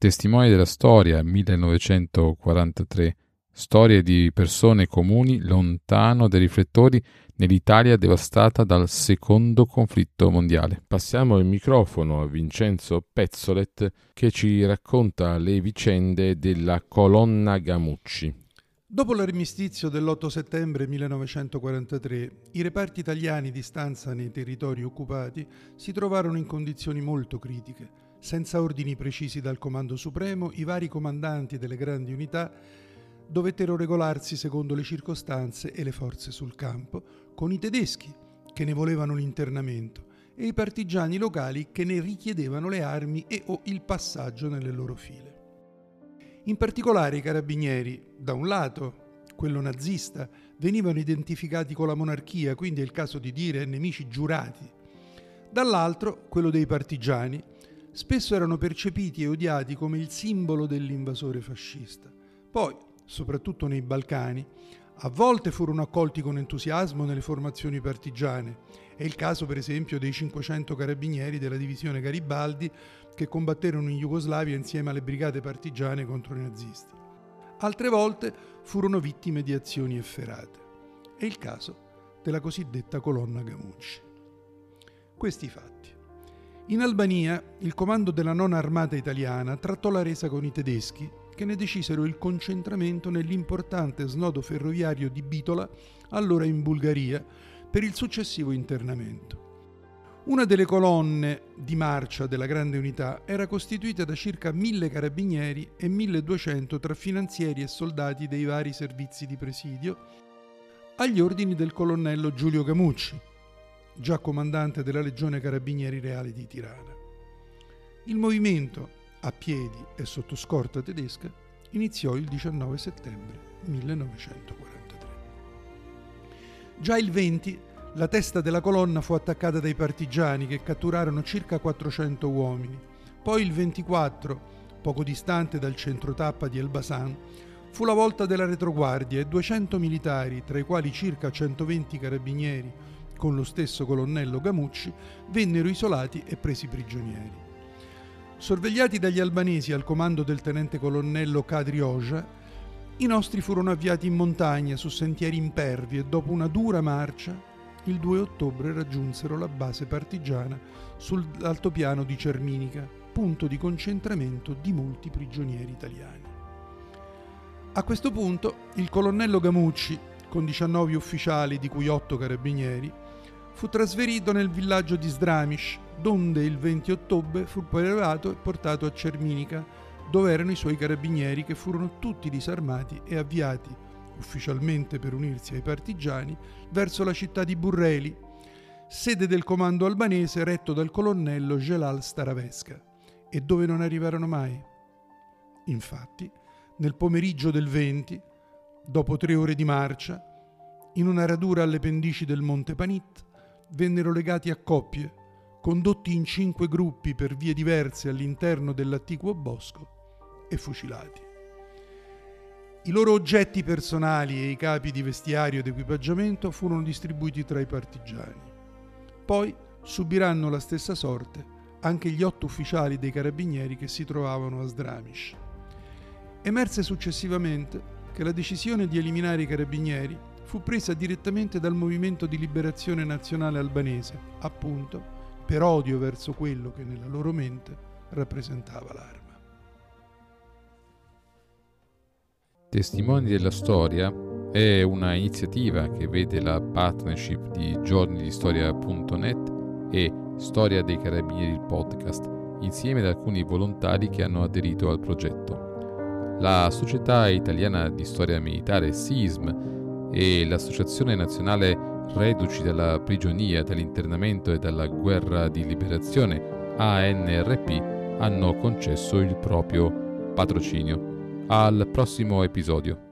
Testimoni della Storia, 1943, storie di persone comuni lontano dai riflettori nell'Italia devastata dal secondo conflitto mondiale. Passiamo il microfono a Vincenzo Pezzolet che ci racconta le vicende della Colonna Gamucci. Dopo l'armistizio dell'8 settembre 1943, i reparti italiani di stanza nei territori occupati si trovarono in condizioni molto critiche. Senza ordini precisi dal Comando Supremo, i vari comandanti delle grandi unità dovettero regolarsi secondo le circostanze e le forze sul campo, con i tedeschi che ne volevano l'internamento e i partigiani locali che ne richiedevano le armi e o il passaggio nelle loro file. In particolare i carabinieri, da un lato, quello nazista, venivano identificati con la monarchia, quindi è il caso di dire nemici giurati, dall'altro, quello dei partigiani, spesso erano percepiti e odiati come il simbolo dell'invasore fascista. Poi, soprattutto nei Balcani, a volte furono accolti con entusiasmo nelle formazioni partigiane. È il caso, per esempio, dei 500 carabinieri della divisione Garibaldi che combatterono in Jugoslavia insieme alle brigate partigiane contro i nazisti. Altre volte furono vittime di azioni efferate. È il caso della cosiddetta Colonna Gamucci. Questi fatti. In Albania, il comando della Nona Armata Italiana trattò la resa con i tedeschi, che ne decisero il concentramento nell'importante snodo ferroviario di Bitola, allora in Bulgaria, per il successivo internamento. Una delle colonne di marcia della Grande Unità era costituita da circa 1000 carabinieri e 1200 tra finanzieri e soldati dei vari servizi di presidio, agli ordini del colonnello Giulio Gamucci, già comandante della Legione Carabinieri Reali di Tirana. Il movimento, a piedi e sotto scorta tedesca, iniziò il 19 settembre 1943. Già il 20, la testa della colonna fu attaccata dai partigiani che catturarono circa 400 uomini. Poi il 24, poco distante dal centro tappa di Elbasan, fu la volta della retroguardia e 200 militari, tra i quali circa 120 carabinieri, con lo stesso colonnello Gamucci, vennero isolati e presi prigionieri. Sorvegliati dagli albanesi al comando del tenente colonnello Cadriogia, i nostri furono avviati in montagna su sentieri impervi e dopo una dura marcia, il 2 ottobre raggiunsero la base partigiana sull'altopiano di Cerminica, punto di concentramento di molti prigionieri italiani. A questo punto il colonnello Gamucci, con 19 ufficiali di cui 8 carabinieri, fu trasferito nel villaggio di Sdramish, donde il 20 ottobre fu prelevato e portato a Cerminica, dove erano i suoi carabinieri che furono tutti disarmati e avviati, ufficialmente per unirsi ai partigiani, verso la città di Burreli, sede del comando albanese retto dal colonnello Gelal Staraveska, e dove non arrivarono mai. Infatti, nel pomeriggio del 20, dopo 3 ore di marcia, in una radura alle pendici del Monte Panit, vennero legati a coppie, condotti in 5 gruppi per vie diverse all'interno dell'atticuo bosco e fucilati. I loro oggetti personali e i capi di vestiario ed equipaggiamento furono distribuiti tra i partigiani. Poi subiranno la stessa sorte anche gli 8 ufficiali dei carabinieri che si trovavano a Sdramish. Emerse successivamente che la decisione di eliminare i carabinieri fu presa direttamente dal Movimento di Liberazione Nazionale Albanese, appunto, per odio verso quello che nella loro mente rappresentava l'arma. Testimoni della Storia è una iniziativa che vede la partnership di giornidistoria.net e Storia dei Carabinieri Podcast, insieme ad alcuni volontari che hanno aderito al progetto. La Società Italiana di Storia Militare, SISM, e l'Associazione Nazionale Reduci dalla Prigionia, dall'Internamento e dalla Guerra di Liberazione, ANRP, hanno concesso il proprio patrocinio. Al prossimo episodio.